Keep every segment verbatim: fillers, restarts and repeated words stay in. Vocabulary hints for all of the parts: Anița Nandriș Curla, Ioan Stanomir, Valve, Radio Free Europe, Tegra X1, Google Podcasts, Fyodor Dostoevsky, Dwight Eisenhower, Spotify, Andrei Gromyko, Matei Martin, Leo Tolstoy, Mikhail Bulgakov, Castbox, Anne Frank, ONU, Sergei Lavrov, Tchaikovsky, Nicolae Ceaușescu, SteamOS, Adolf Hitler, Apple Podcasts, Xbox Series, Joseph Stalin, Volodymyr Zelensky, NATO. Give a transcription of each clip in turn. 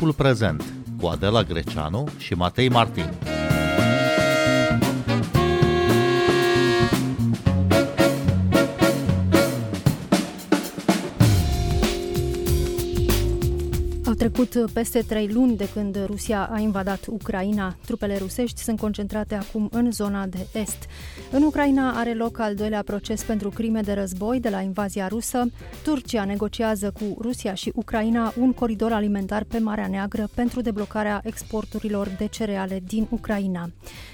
Timpul prezent cu Adela Greceanu și Matei Martin. Au trecut peste trei luni de când Rusia a invadat Ucraina. Trupele rusești sunt concentrate acum în zona de est. În Ucraina are loc al doilea proces pentru crime de război de la invazia rusă. Turcia negociază cu Rusia și Ucraina un coridor alimentar pe Marea Neagră pentru deblocarea exporturilor de cereale din Ucraina.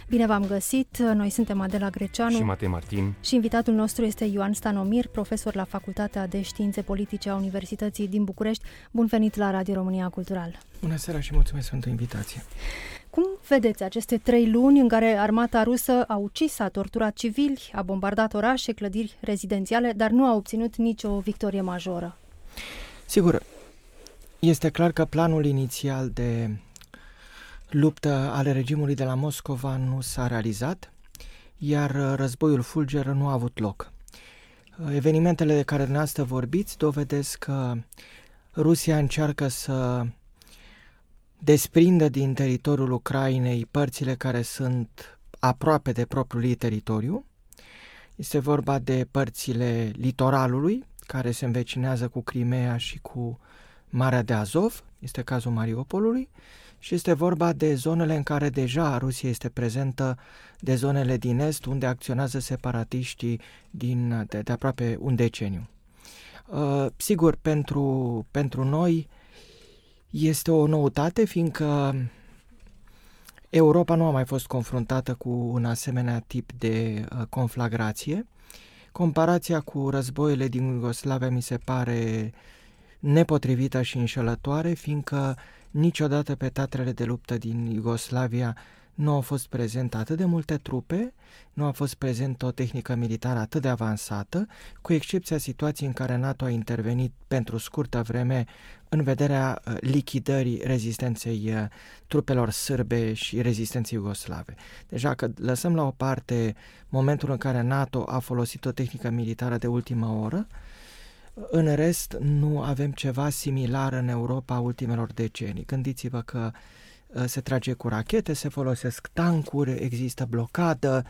Bine v-am găsit! Noi suntem Adela Greceanu și Matei Martin și invitatul nostru este Ioan Stanomir, profesor la Facultatea de Științe Politice a Universității din București. Bun venit la Radio România Cultural. Bună seara și mulțumesc pentru invitație. Cum vedeți aceste trei luni în care armata rusă a ucis, a torturat civili, a bombardat orașe, clădiri rezidențiale, dar nu a obținut nicio victorie majoră? Sigur, este clar că planul inițial de luptă al regimului de la Moscova nu s-a realizat, iar războiul fulger nu a avut loc. Evenimentele de care dumneavoastră vorbiți dovedesc că Rusia încearcă să desprindă din teritoriul Ucrainei părțile care sunt aproape de propriul ei teritoriu. Este vorba de părțile litoralului, care se învecinează cu Crimea și cu Marea de Azov, este cazul Mariupolului, și este vorba de zonele în care deja Rusia este prezentă, de zonele din est, unde acționează separatiștii din, de, de aproape un deceniu. Uh, sigur, pentru, pentru noi este o noutate, fiindcă Europa nu a mai fost confruntată cu un asemenea tip de uh, conflagrație. Comparația cu războiile din Iugoslavia mi se pare nepotrivită și înșelătoare, fiindcă niciodată pe teatrele de luptă din Iugoslavia nu au fost prezente atât de multe trupe, nu a fost prezentă o tehnică militară atât de avansată, cu excepția situației în care NATO a intervenit pentru scurtă vreme în vederea lichidării rezistenței trupelor sârbe și rezistenței iugoslave. Deja că lăsăm la o parte momentul în care NATO a folosit o tehnică militară de ultimă oră, în rest nu avem ceva similar în Europa ultimelor decenii. Gândiți-vă că se trage cu rachete, se folosesc tancuri, există blocadă,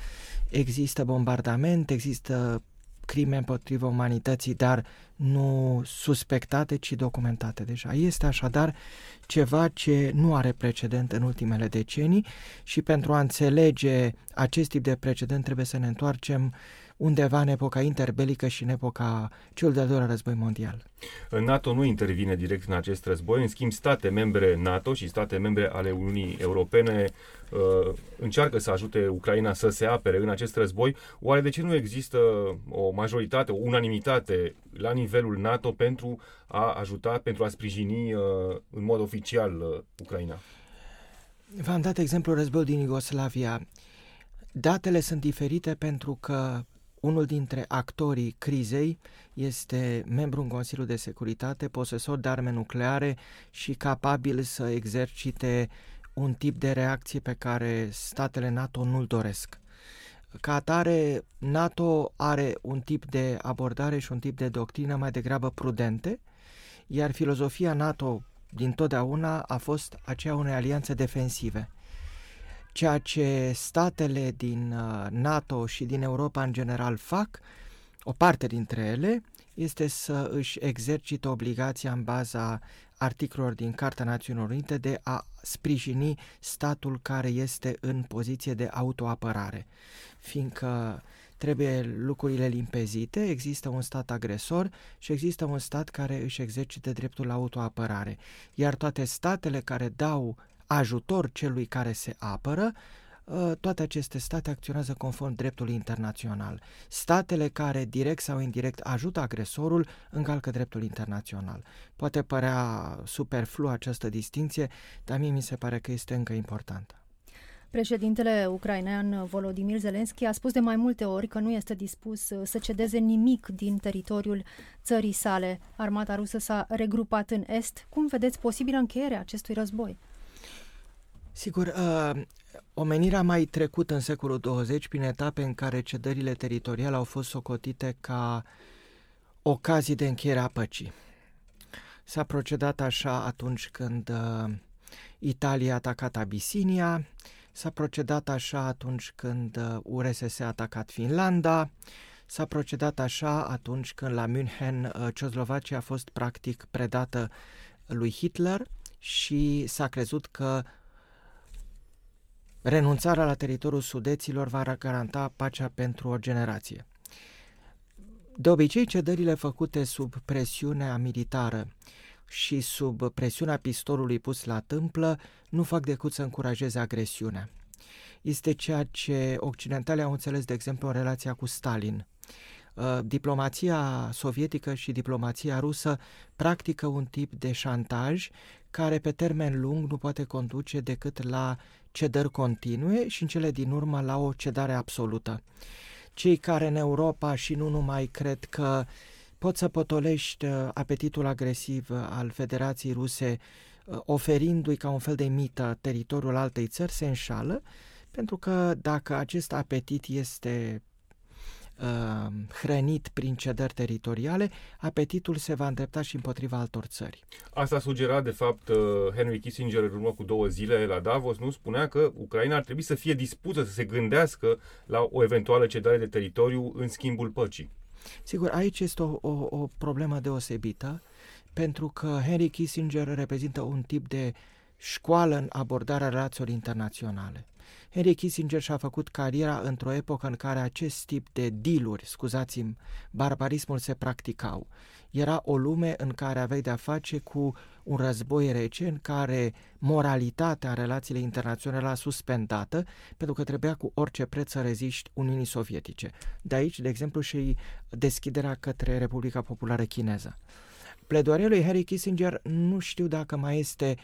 există bombardament, există crime împotriva umanității, dar nu suspectate, ci documentate deja. Este așadar ceva ce nu are precedent în ultimele decenii și pentru a înțelege acest tip de precedent trebuie să ne întoarcem undeva în epoca interbelică și în epoca cel de-al doilea război mondial. NATO nu intervine direct în acest război, în schimb state membre NATO și state membre ale Uniunii Europene uh, încearcă să ajute Ucraina să se apere în acest război. Oare de ce nu există o majoritate, o unanimitate la nivelul NATO pentru a ajuta, pentru a sprijini uh, în mod oficial uh, Ucraina? V-am dat exemplul războiului din Iugoslavia. Datele sunt diferite pentru că unul dintre actorii crizei este membru în Consiliul de Securitate, posesor de arme nucleare și capabil să exercite un tip de reacție pe care statele NATO nu-l doresc. Ca atare, NATO are un tip de abordare și un tip de doctrină mai degrabă prudente, iar filozofia NATO dintotdeauna a fost aceea unei alianțe defensive. Ceea ce statele din NATO și din Europa în general fac, o parte dintre ele, este să își exercite obligația în baza articolelor din Carta Națiunilor Unite de a sprijini statul care este în poziție de autoapărare. Fiindcă trebuie lucrurile limpezite, există un stat agresor și există un stat care își exercită dreptul la autoapărare. Iar toate statele care dau ajutor celui care se apără, toate aceste state acționează conform dreptului internațional. Statele care direct sau indirect ajută agresorul încalcă dreptul internațional. Poate părea superflu această distinție, dar mie mi se pare că este încă importantă. Președintele ucrainean Volodymyr Zelensky a spus de mai multe ori că nu este dispus să cedeze nimic din teritoriul țării sale. Armata rusă s-a regrupat în est. Cum vedeți posibilă încheierea acestui război? Sigur, uh, omenirea a mai trecut în secolul douăzeci prin etape în care cedările teritoriale au fost socotite ca ocazii de încheiere a păcii. S-a procedat așa atunci când uh, Italia a atacat Abisinia, s-a procedat așa atunci când U R S S a atacat Finlanda, s-a procedat așa atunci când la München Cioslovacia a fost practic predată lui Hitler și s-a crezut că renunțarea la teritoriul sudeților va garanta pacea pentru o generație. De obicei, cedările făcute sub presiunea militară și sub presiunea pistolului pus la tâmplă nu fac decât să încurajeze agresiunea. Este ceea ce occidentalii au înțeles, de exemplu, în relația cu Stalin. Diplomația sovietică și diplomația rusă practică un tip de șantaj care pe termen lung nu poate conduce decât la cedări continue și în cele din urmă la o cedare absolută. Cei care în Europa și nu numai cred că pot să potolești apetitul agresiv al Federației Ruse oferindu-i ca un fel de mită teritoriul altei țări se înșală, pentru că dacă acest apetit este uh, hrănit prin cedări teritoriale, apetitul se va îndrepta și împotriva altor țări. Asta sugera, de fapt, Henry Kissinger în urmă cu două zile la Davos, nu? Spunea că Ucraina ar trebui să fie dispusă să se gândească la o eventuală cedare de teritoriu în schimbul păcii. Sigur, aici este o, o, o problemă deosebită, pentru că Henry Kissinger reprezintă un tip de școală în abordarea relațiilor internaționale. Henry Kissinger și-a făcut cariera într-o epocă în care acest tip de deal-uri, scuzați-mi, barbarismul se practicau. Era o lume în care aveai de-a face cu un război rece, în care moralitatea relațiilor internaționale era suspendată, pentru că trebuia cu orice preț să reziști Uniunii Sovietice. De aici, de exemplu, și deschiderea către Republica Populară Chineză. Pledoarea lui Henry Kissinger nu știu dacă mai este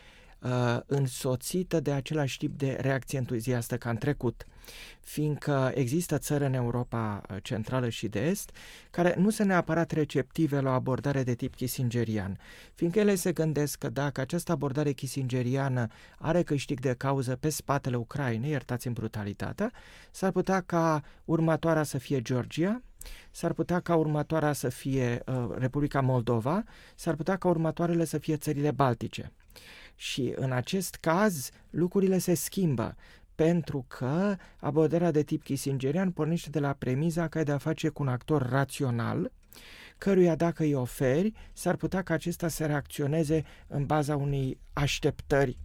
însoțită de același tip de reacție entuziastă ca în trecut, fiindcă există țări în Europa Centrală și de Est care nu sunt neapărat receptive la o abordare de tip kissingerian, fiindcă ele se gândesc că dacă această abordare kissingeriană are câștig de cauză pe spatele Ucrainei, iertați-mi brutalitatea, s-ar putea ca următoarea să fie Georgia, s-ar putea ca următoarea să fie uh, Republica Moldova, s-ar putea ca următoarele să fie țările Baltice. Și în acest caz lucrurile se schimbă, pentru că abordarea de tip kissingerian pornește de la premiza că ai de a face cu un actor rațional, căruia dacă îi oferi, s-ar putea ca acesta să reacționeze în baza unei așteptări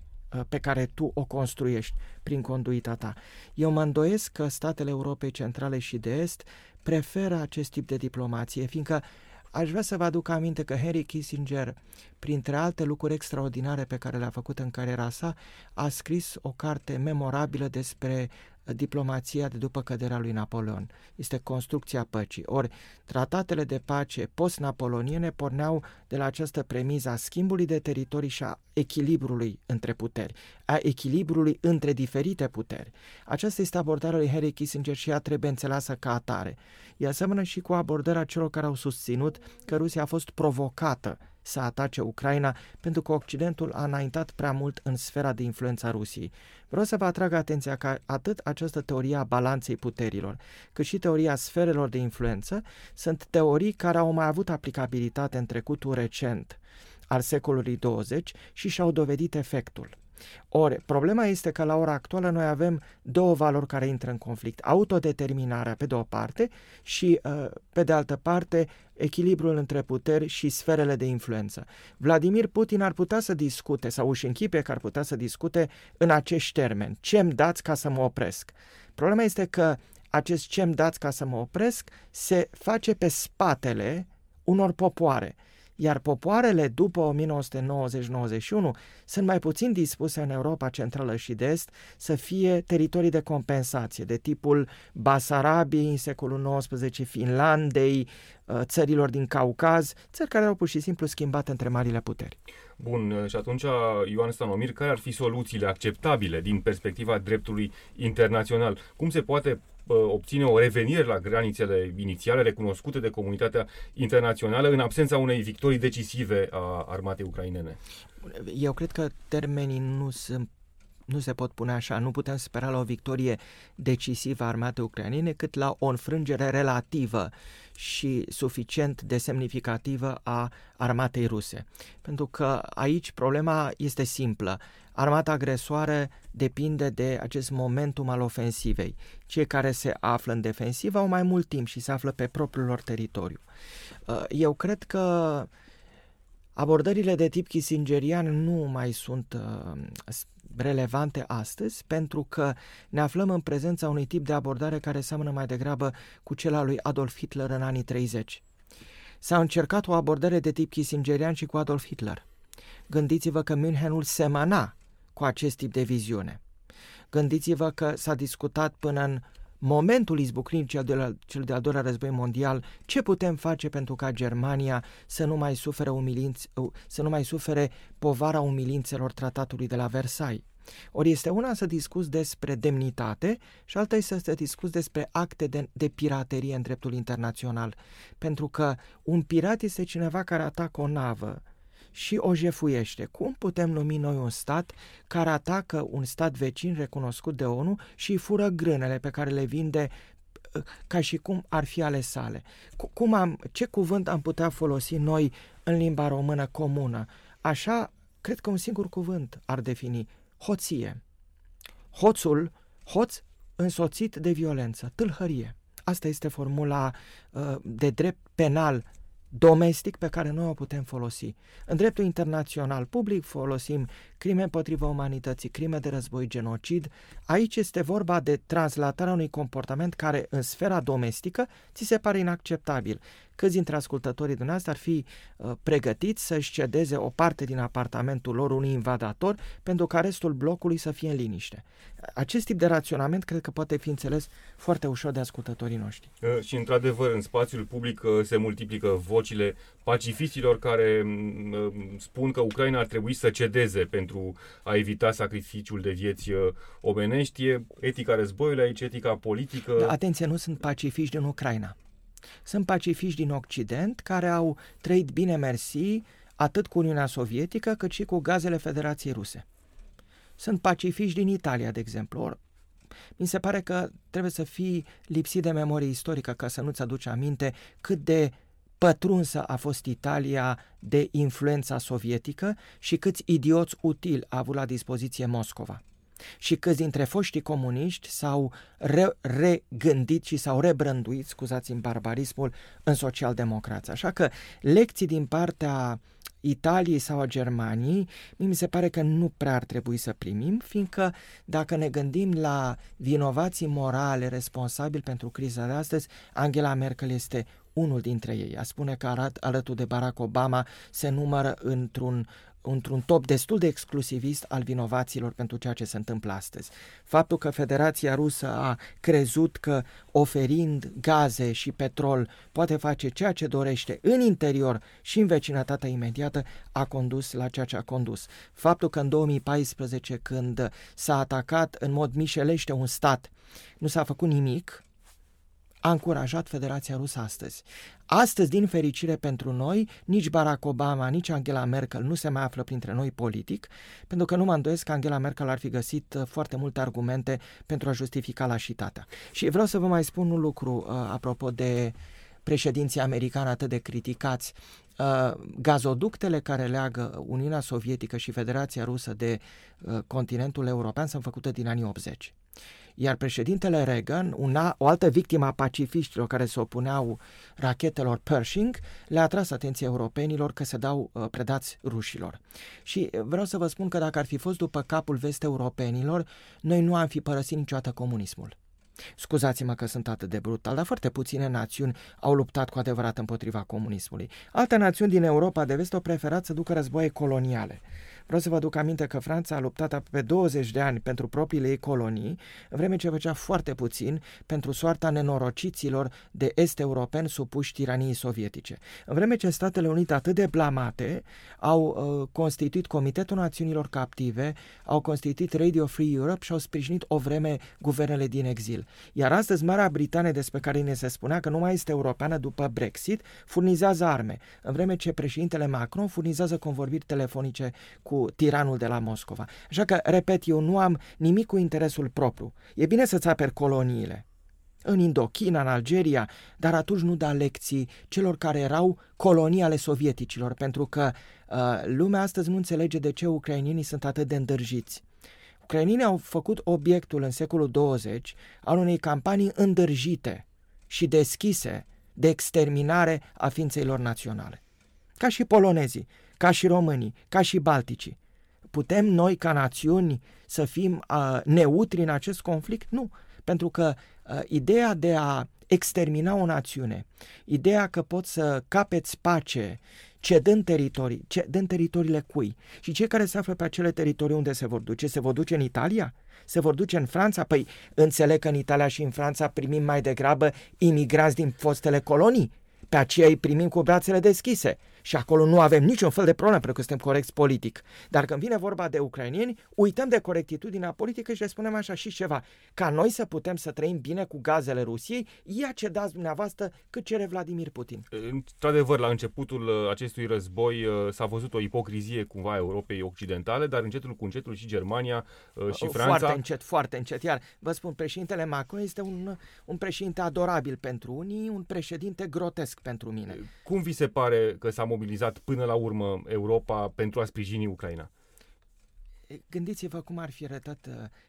pe care tu o construiești prin conduita ta. Eu mă îndoiesc că statele Europei Centrale și de Est preferă acest tip de diplomație, fiindcă aș vrea să vă aduc aminte că Henry Kissinger, printre alte lucruri extraordinare pe care le-a făcut în cariera sa, a scris o carte memorabilă despre diplomația de după căderea lui Napoleon. Este Construcția Păcii. Ori, tratatele de pace post-napoleoniene porneau de la această premiză a schimbului de teritorii și a echilibrului între puteri, a echilibrului între diferite puteri. Aceasta este abordarea lui Henry Kissinger și ea trebuie înțeleasă ca atare. Ea seamănă și cu abordarea celor care au susținut că Rusia a fost provocată să atace Ucraina, pentru că Occidentul a înaintat prea mult în sfera de influență a Rusiei. Vreau să vă atrag atenția că atât această teorie a balanței puterilor, cât și teoria sferelor de influență, sunt teorii care au mai avut aplicabilitate în trecutul recent al secolului douăzeci și și-au dovedit efectul. Ori, problema este că la ora actuală noi avem două valori care intră în conflict. Autodeterminarea pe de o parte și pe de altă parte echilibrul între puteri și sferele de influență. Vladimir Putin ar putea să discute sau își închipie că ar putea să discute în acești termeni. Ce-mi dați ca să mă opresc? Problema este că acest ce-mi dați ca să mă opresc se face pe spatele unor popoare. Iar popoarele după nouăsprezece nouăzeci - nouăzeci și unu sunt mai puțin dispuse în Europa Centrală și de Est să fie teritorii de compensație, de tipul Basarabiei în secolul nouăsprezece, Finlandei, țărilor din Caucaz, țări care au pur și simplu schimbat între marile puteri. Bun, și atunci, Ioan Stanomir, care ar fi soluțiile acceptabile din perspectiva dreptului internațional? Cum se poate obține o revenire la granițele inițiale recunoscute de comunitatea internațională în absența unei victorii decisive a armatei ucrainene? Eu cred că termenii nu sunt nu se pot pune așa, nu putem spera la o victorie decisivă a armatei ucrainene, cât la o înfrângere relativă și suficient de semnificativă a armatei ruse. Pentru că aici problema este simplă. Armata agresoare depinde de acest momentum al ofensivei. Cei care se află în defensivă au mai mult timp și se află pe propriul lor teritoriu. Eu cred că abordările de tip kissingerian nu mai sunt relevante astăzi, pentru că ne aflăm în prezența unui tip de abordare care seamănă mai degrabă cu cel al lui Adolf Hitler în anii treizeci. S-a încercat o abordare de tip kissingerian și cu Adolf Hitler. Gândiți-vă că Münchenul semăna cu acest tip de viziune. Gândiți-vă că s-a discutat până în momentul izbucnirii cel de-al doilea război mondial ce putem face pentru ca Germania să nu mai sufere, umilinț, să nu mai sufere povara umilințelor tratatului de la Versailles. Ori este una să discuți despre demnitate și alta este să discuți despre acte de, de piraterie în dreptul internațional. Pentru că un pirat este cineva care atacă o navă și o jefuiește. Cum putem numi noi un stat care atacă un stat vecin recunoscut de O N U și îi fură grânele pe care le vinde ca și cum ar fi ale sale? Cum am, ce cuvânt am putea folosi noi în limba română comună? Așa, cred că un singur cuvânt ar defini: hoție. Hoțul, hoț însoțit de violență, tâlhărie. Asta este formula uh, de drept penal domestic pe care noi o putem folosi. În dreptul internațional public folosim crime împotriva umanității, crime de război, genocid. Aici este vorba de translatarea unui comportament care în sfera domestică ți se pare inacceptabil. Câți dintre ascultătorii dumneavoastră ar fi uh, pregătiți să-și cedeze o parte din apartamentul lor unui invadator pentru ca restul blocului să fie în liniște? Acest tip de raționament cred că poate fi înțeles foarte ușor de ascultătorii noștri. Uh, și într-adevăr, în spațiul public uh, se multiplică vocile pacifistilor care uh, spun că Ucraina ar trebui să cedeze pentru a evita sacrificiul de vieți uh, omenești. E etica războiului aici, etica politică. Da, atenție, nu sunt pacifiști din Ucraina. Sunt pacifiști din Occident care au trăit bine mersi atât cu Uniunea Sovietică cât și cu gazele Federației Ruse. Sunt pacifiști din Italia, de exemplu. Or, mi se pare că trebuie să fii lipsit de memorie istorică ca să nu-ți aduci aminte cât de pătrunsă a fost Italia de influența sovietică și câți idioți utili a avut la dispoziție Moscova. Și câți dintre foștii comuniști s-au re- regândit și s-au rebrânduit, scuzați-mi barbarismul, în social-democrație. Așa că lecții din partea Italiei sau a Germaniei mi se pare că nu prea ar trebui să primim, fiindcă dacă ne gândim la vinovații morale responsabili pentru criza de astăzi, Angela Merkel este unul dintre ei. A spune că arat, alături de Barack Obama se numără într-un într-un top destul de exclusivist al vinovaților pentru ceea ce se întâmplă astăzi. Faptul că Federația Rusă a crezut că oferind gaze și petrol poate face ceea ce dorește în interior și în vecinătatea imediată a condus la ceea ce a condus. Faptul că în două mii paisprezece, când s-a atacat în mod mișelește un stat, nu s-a făcut nimic, a încurajat Federația Rusă astăzi. Astăzi, din fericire pentru noi, nici Barack Obama, nici Angela Merkel nu se mai află printre noi politic, pentru că nu mă îndoiesc că Angela Merkel ar fi găsit foarte multe argumente pentru a justifica lașitatea. Și vreau să vă mai spun un lucru apropo de președinții americani atât de criticați. Gazoductele care leagă Uniunea Sovietică și Federația Rusă de continentul european sunt făcute din anii optzeci. Iar președintele Reagan, una, o altă victimă a pacifiștilor care se opuneau rachetelor Pershing, le-a atras atenția europenilor că se dau uh, predați rușilor. Și vreau să vă spun că dacă ar fi fost după capul vest-europenilor, noi nu am fi părăsit niciodată comunismul. Scuzați-mă că sunt atât de brutal, dar foarte puține națiuni au luptat cu adevărat împotriva comunismului. Alte națiuni din Europa de vest au preferat să ducă războaie coloniale. Vreau să vă aduc aminte că Franța a luptat aproape douăzeci de ani pentru propriile ei colonii, în vreme ce făcea foarte puțin pentru soarta nenorociților de est-europeni supuși tiraniei sovietice. În vreme ce Statele Unite, atât de blamate, au uh, constituit Comitetul Națiunilor Captive, au constituit Radio Free Europe și au sprijinit o vreme guvernele din exil. Iar astăzi Marea Britanie, despre care ne se spunea că nu mai este europeană după Brexit, furnizează arme, în vreme ce președintele Macron furnizează convorbiri telefonice cu cu tiranul de la Moscova. Așa că, repet, eu nu am nimic cu interesul propriu. E bine să-ți aperi coloniile în Indochina, în Algeria, dar atunci nu da lecții celor care erau colonii ale sovieticilor, pentru că uh, lumea astăzi nu înțelege de ce ucrainenii sunt atât de îndârjiți. Ucrainenii au făcut obiectul în secolul douăzeci al unei campanii îndârjite și deschise de exterminare a ființei lor naționale. Ca și polonezii, ca și românii, ca și balticii. Putem noi, ca națiuni, să fim uh, neutri în acest conflict? Nu, pentru că uh, ideea de a extermina o națiune, ideea că poți să capeți pace cedând teritorii, cedând teritoriile cui? Și cei care se află pe acele teritorii unde se vor duce? Se vor duce în Italia? Se vor duce în Franța? Păi înțeleg că în Italia și în Franța primim mai degrabă imigranți din fostele colonii. Pe aceea îi primim cu brațele deschise și acolo nu avem niciun fel de problemă, pentru că suntem corecți politic. Dar când vine vorba de ucraineni, uităm de corectitudinea politică și le spunem așa și ceva. Ca noi să putem să trăim bine cu gazele Rusiei, ia ce dați dumneavoastră cât cere Vladimir Putin. Într-adevăr, la începutul acestui război s-a văzut o ipocrizie cumva a Europei occidentale, dar încetul cu încetul și Germania și Franța... Foarte încet, foarte încet. Iar vă spun, președintele Macron este un, un președinte adorabil pentru unii, un președinte grotesc pentru mine. Cum vi se pare că s-a mobilizat până la urmă Europa pentru a sprijini Ucraina? Gândiți-vă cum ar fi arătat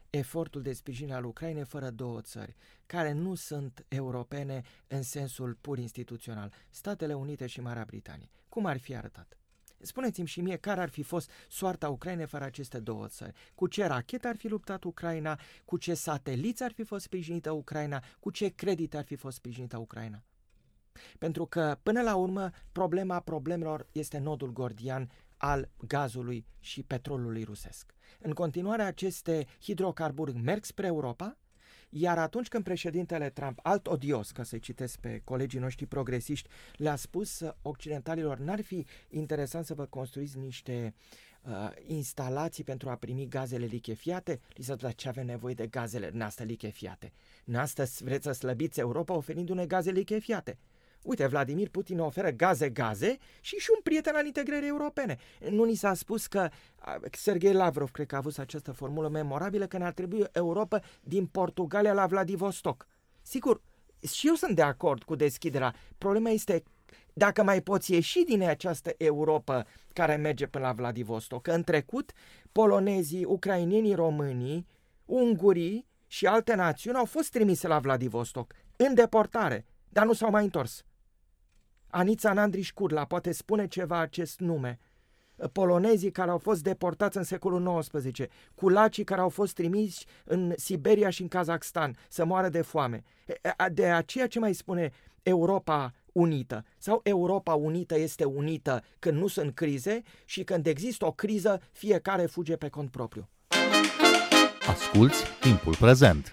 efortul de sprijin al Ucrainei fără două țări, care nu sunt europene în sensul pur instituțional, Statele Unite și Marea Britanie. Cum ar fi arătat? Spuneți-mi și mie care ar fi fost soarta Ucrainei fără aceste două țări. Cu ce rachete ar fi luptat Ucraina? Cu ce sateliți ar fi fost sprijinită Ucraina? Cu ce credite ar fi fost sprijinită Ucraina? Pentru că, până la urmă, problema problemelor este nodul gordian al gazului și petrolului rusesc. În continuare, aceste hidrocarburi merg spre Europa, iar atunci când președintele Trump, alt odios, ca să-i citesc pe colegii noștri progresiști, le-a spus occidentalilor, n-ar fi interesant să vă construiți niște uh, instalații pentru a primi gazele lichefiate? Li s-a spus, ce avem nevoie de gazele noastre lichefiate? Noastră vreți să slăbiți Europa oferindu-ne gaze lichefiate? Uite, Vladimir Putin oferă gaze-gaze și și un prieten al integrării europene. Nu ni s-a spus că Sergei Lavrov, cred că a avut această formulă memorabilă, că ne-ar trebui Europa din Portugalia la Vladivostok. Sigur, și eu sunt de acord cu deschiderea. Problema este dacă mai poți ieși din această Europa care merge până la Vladivostok. Că în trecut, polonezii, ucrainenii, românii, ungurii și alte națiuni au fost trimise la Vladivostok în deportare, dar nu s-au mai întors. Anița Nandriș Curla poate spune ceva acest nume. Polonezii care au fost deportați în secolul nouăsprezece, culacii care au fost trimiși în Siberia și în Kazakhstan să moară de foame. De aceea ce mai spune Europa Unită? Sau Europa Unită este unită când nu sunt crize și când există o criză, fiecare fuge pe cont propriu. Asculți Timpul Prezent.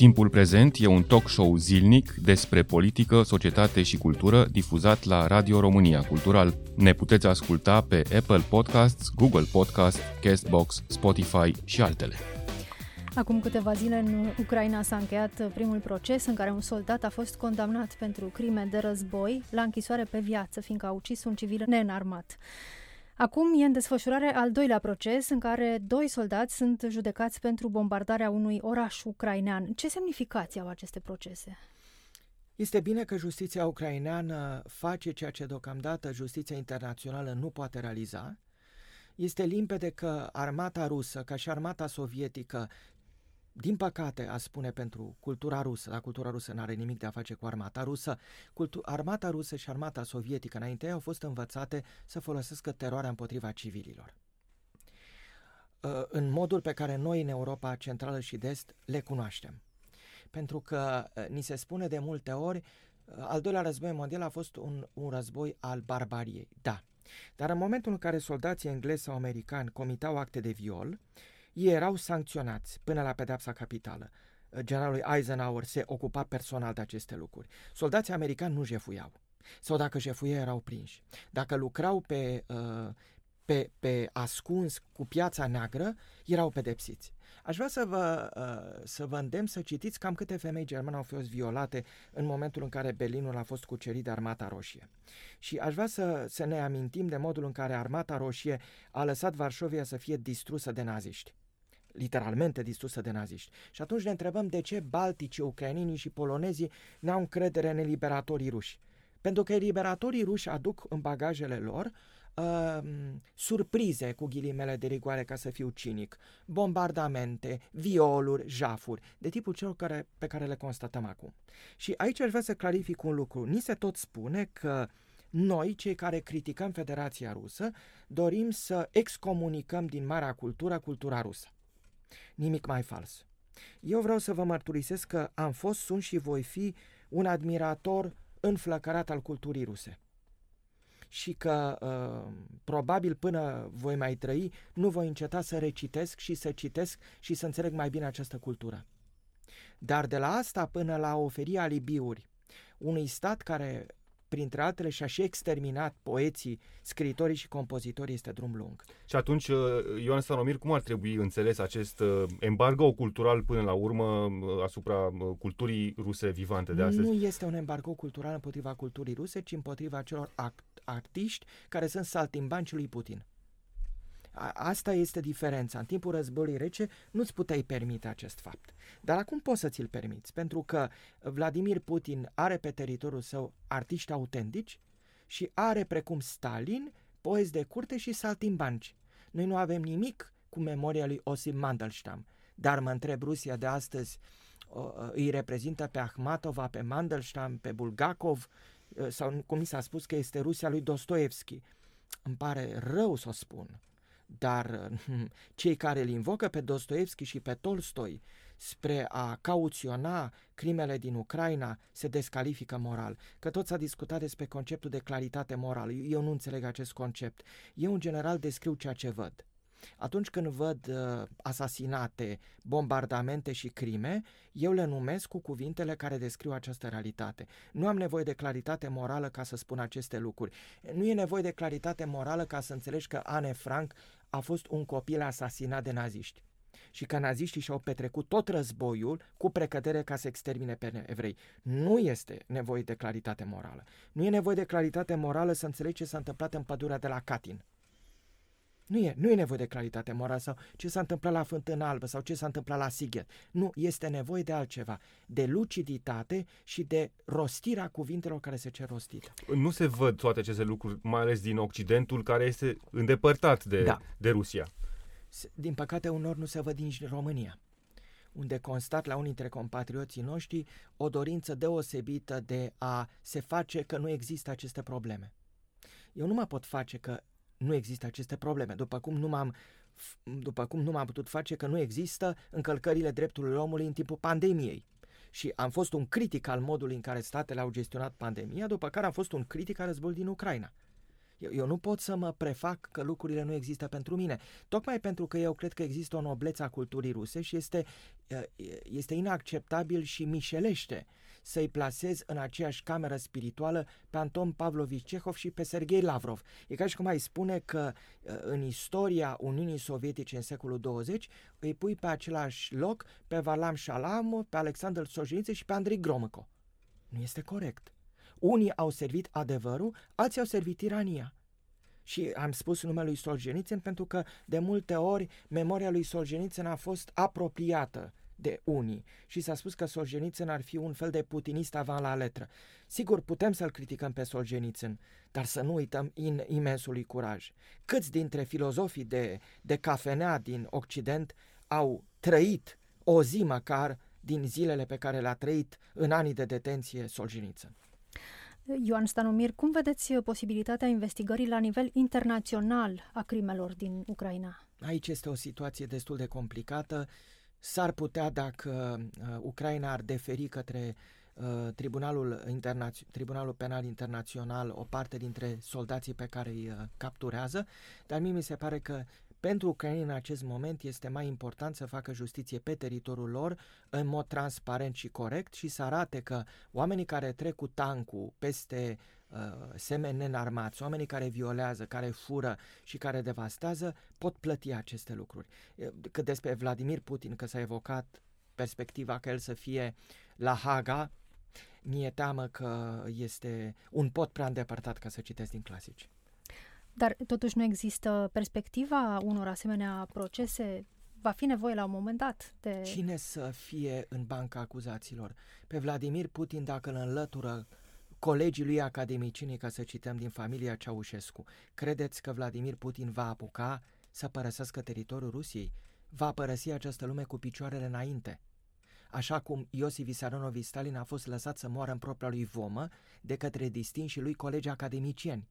Timpul Prezent e un talk show zilnic despre politică, societate și cultură difuzat la Radio România Cultural. Ne puteți asculta pe Apple Podcasts, Google Podcasts, Castbox, Spotify și altele. Acum câteva zile în Ucraina s-a încheiat primul proces în care un soldat a fost condamnat pentru crime de război la închisoare pe viață, fiindcă a ucis un civil neînarmat. Acum e în desfășurare al doilea proces în care doi soldați sunt judecați pentru bombardarea unui oraș ucrainean. Ce semnificație au aceste procese? Este bine că justiția ucraineană face ceea ce deocamdată justiția internațională nu poate realiza. Este limpede că armata rusă, ca și armata sovietică, din păcate, a spune pentru cultura rusă, dar cultura rusă nu are nimic de a face cu armata rusă, Cultu- armata rusă și armata sovietică înainte au fost învățate să folosească teroarea împotriva civililor. În modul pe care noi în Europa Centrală și de Est le cunoaștem. Pentru că ni se spune de multe ori, al doilea război mondial a fost un, un război al barbariei, da. Dar în momentul în care soldații englezi sau americani comiteau acte de viol, ei erau sancționați până la pedeapsa capitală. Generalul Eisenhower se ocupa personal de aceste lucruri. Soldații americani nu jefuiau. Sau dacă jefuiau, erau prinși. Dacă lucrau pe, pe, pe ascuns cu piața neagră, erau pedepsiți. Aș vrea să vă, să vă îndemn să citiți cam câte femei germane au fost violate în momentul în care Berlinul a fost cucerit de Armata Roșie. Și aș vrea să, să ne amintim de modul în care Armata Roșie a lăsat Varșovia să fie distrusă de naziști. Literalmente distrusă de naziști. Și atunci ne întrebăm de ce balticii, ucrainenii și polonezii n-au încredere în eliberatorii ruși. Pentru că eliberatorii ruși aduc în bagajele lor uh, surprize, cu ghilimele de rigoare ca să fiu cinic, bombardamente, violuri, jafuri, de tipul celor care, pe care le constatăm acum. Și aici aș vrea să clarific un lucru. Ni se tot spune că noi, cei care criticăm Federația Rusă, dorim să excomunicăm din marea cultură cultura rusă. Nimic mai fals. Eu vreau să vă mărturisesc că am fost, sunt și voi fi un admirator înflăcărat al culturii ruse și că uh, probabil până voi mai trăi nu voi înceta să recitesc și să citesc și să înțeleg mai bine această cultură. Dar de la asta până la a oferi alibiuri unui stat care printre altele și-a și exterminat poeții, scriitorii și compozitorii, este drum lung. Și atunci, Ioan Stanomir, cum ar trebui înțeles acest embargo cultural până la urmă asupra culturii ruse vivante de astăzi? Nu este un embargo cultural împotriva culturii ruse, ci împotriva celor act- artiști care sunt saltimbancii lui Putin. Asta este diferența. În timpul războiului rece nu-ți puteai permite acest fapt. Dar acum poți să ți-l permiți, pentru că Vladimir Putin are pe teritoriul său artiști autentici și are, precum Stalin, poezi de curte și saltimbanci. Noi nu avem nimic cu memoria lui Osip Mandelstam, dar mă întreb, Rusia de astăzi îi reprezintă pe Akhmatova, pe Mandelstam, pe Bulgakov, sau cum mi s-a spus că este Rusia lui Dostoevsky. Îmi pare rău să o spun, dar cei care îl invocă pe Dostoevski și pe Tolstoi spre a cauționa crimele din Ucraina se descalifică moral. Că tot s-a discutat despre conceptul de claritate morală. Eu nu înțeleg acest concept. Eu, în general, descriu ceea ce văd. Atunci când văd uh, asasinate, bombardamente și crime, eu le numesc cu cuvintele care descriu această realitate. Nu am nevoie de claritate morală ca să spun aceste lucruri. Nu e nevoie de claritate morală ca să înțelegi că Anne Frank a fost un copil asasinat de naziști și că naziștii și-au petrecut tot războiul cu precădere ca să extermine pe evrei. Nu este nevoie de claritate morală. Nu e nevoie de claritate morală să înțelegi ce s-a întâmplat în pădurea de la Katyn. Nu e, nu e nevoie de claritate morală sau ce s-a întâmplat la Fântâna Albă sau ce s-a întâmplat la Sighet. Nu, este nevoie de altceva, de luciditate și de rostirea cuvintelor care se cer rostite. Nu se văd toate aceste lucruri, mai ales din Occidentul, care este îndepărtat de, da. de Rusia. Din păcate, unor nu se văd nici în România, unde constat la unii dintre compatrioții noștri o dorință deosebită de a se face că nu există aceste probleme. Eu nu mă pot face că nu există aceste probleme, după cum nu m-am, după cum nu m-am putut face că nu există încălcările drepturilor omului în timpul pandemiei. Și am fost un critic al modului în care statele au gestionat pandemia, după care am fost un critic al războiului din Ucraina. Eu, eu nu pot să mă prefac că lucrurile nu există pentru mine, tocmai pentru că eu cred că există o noblețe a culturii ruse și este, este inacceptabil și mișelește să-i plasez în aceeași cameră spirituală pe Anton Pavlovich Chekhov și pe Sergei Lavrov. E ca și cum ai spune că în istoria Uniunii Sovietice în secolul douăzeci îi pui pe același loc pe Varlam Shalamov, pe Alexander Solzhenitsyn și pe Andrei Gromyko. Nu este corect. Unii au servit adevărul, alții au servit tirania. Și am spus numele lui Solzhenitsyn pentru că de multe ori memoria lui Solzhenitsyn a fost apropiată de unii și s-a spus că Solzhenitsyn ar fi un fel de putinist avant la letră. Sigur, putem să-l criticăm pe Solzhenitsyn, dar să nu uităm in, imensului curaj. Câți dintre filozofii de, de cafenea din Occident au trăit o zi măcar din zilele pe care le-a trăit în anii de detenție Solzhenitsyn? Ioan Stanomir, cum vedeți posibilitatea investigării la nivel internațional a crimelor din Ucraina? Aici este o situație destul de complicată. S-ar putea, dacă Ucraina ar deferi către uh, Tribunalul, Internaț- Tribunalul Penal Internațional o parte dintre soldații pe care îi uh, capturează, dar mie mi se pare că pentru ucraineni în acest moment este mai important să facă justiție pe teritoriul lor în mod transparent și corect și să arate că oamenii care trec cu tancul peste semeni înarmați, oamenii care violează, care fură și care devastează, pot plăti aceste lucruri. Cât despre Vladimir Putin, că s-a evocat perspectiva că el să fie la Haga, mi-e teamă că este un pod prea îndepărtat ca să citesc din clasici. Dar totuși nu există perspectiva unor asemenea procese? Va fi nevoie la un moment dat de... Cine să fie în banca acuzaților? Pe Vladimir Putin, dacă îl înlătură colegii lui academicienii, ca să cităm din familia Ceaușescu, credeți că Vladimir Putin va apuca să părăsească teritoriul Rusiei? Va părăsi această lume cu picioarele înainte? Așa cum Iosif Vissarionovici Stalin a fost lăsat să moară în propria lui vomă de către distinși lui colegi academicieni.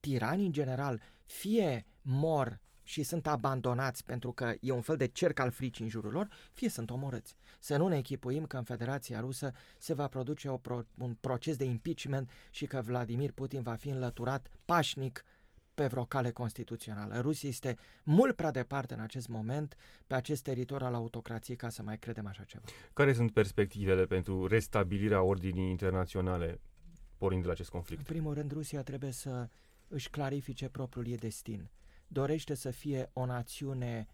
Tiranii, în general, fie mor și sunt abandonați pentru că e un fel de cerc al fricii în jurul lor, fie sunt omorâți. Să nu ne echipuim că în Federația Rusă se va produce o pro- un proces de impeachment și că Vladimir Putin va fi înlăturat pașnic pe vreo cale constituțională. Rusia este mult prea departe în acest moment pe acest teritoriu al autocrației ca să mai credem așa ceva. Care sunt perspectivele pentru restabilirea ordinii internaționale pornind de la acest conflict? În primul rând, Rusia trebuie să își clarifice propriul ei destin. Dorește să fie o națiune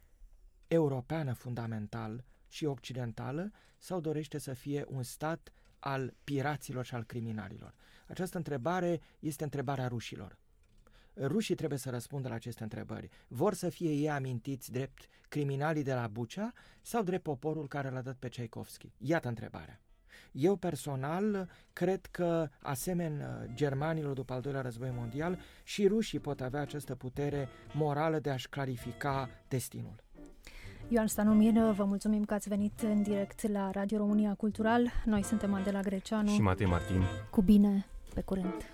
europeană fundamental și occidentală sau dorește să fie un stat al piraților și al criminalilor? Această întrebare este întrebarea rușilor. Rușii trebuie să răspundă la aceste întrebări. Vor să fie ei amintiți drept criminalii de la Bucha sau drept poporul care l-a dat pe Tchaikovsky? Iată întrebarea. Eu personal cred că, asemenea germanilor după al doilea război mondial, și rușii pot avea această putere morală de a-și clarifica destinul. Ioan Stanomir, vă mulțumim că ați venit în direct la Radio România Cultural. Noi suntem Adela Greceanu și Matei Martin. Cu bine, pe curând!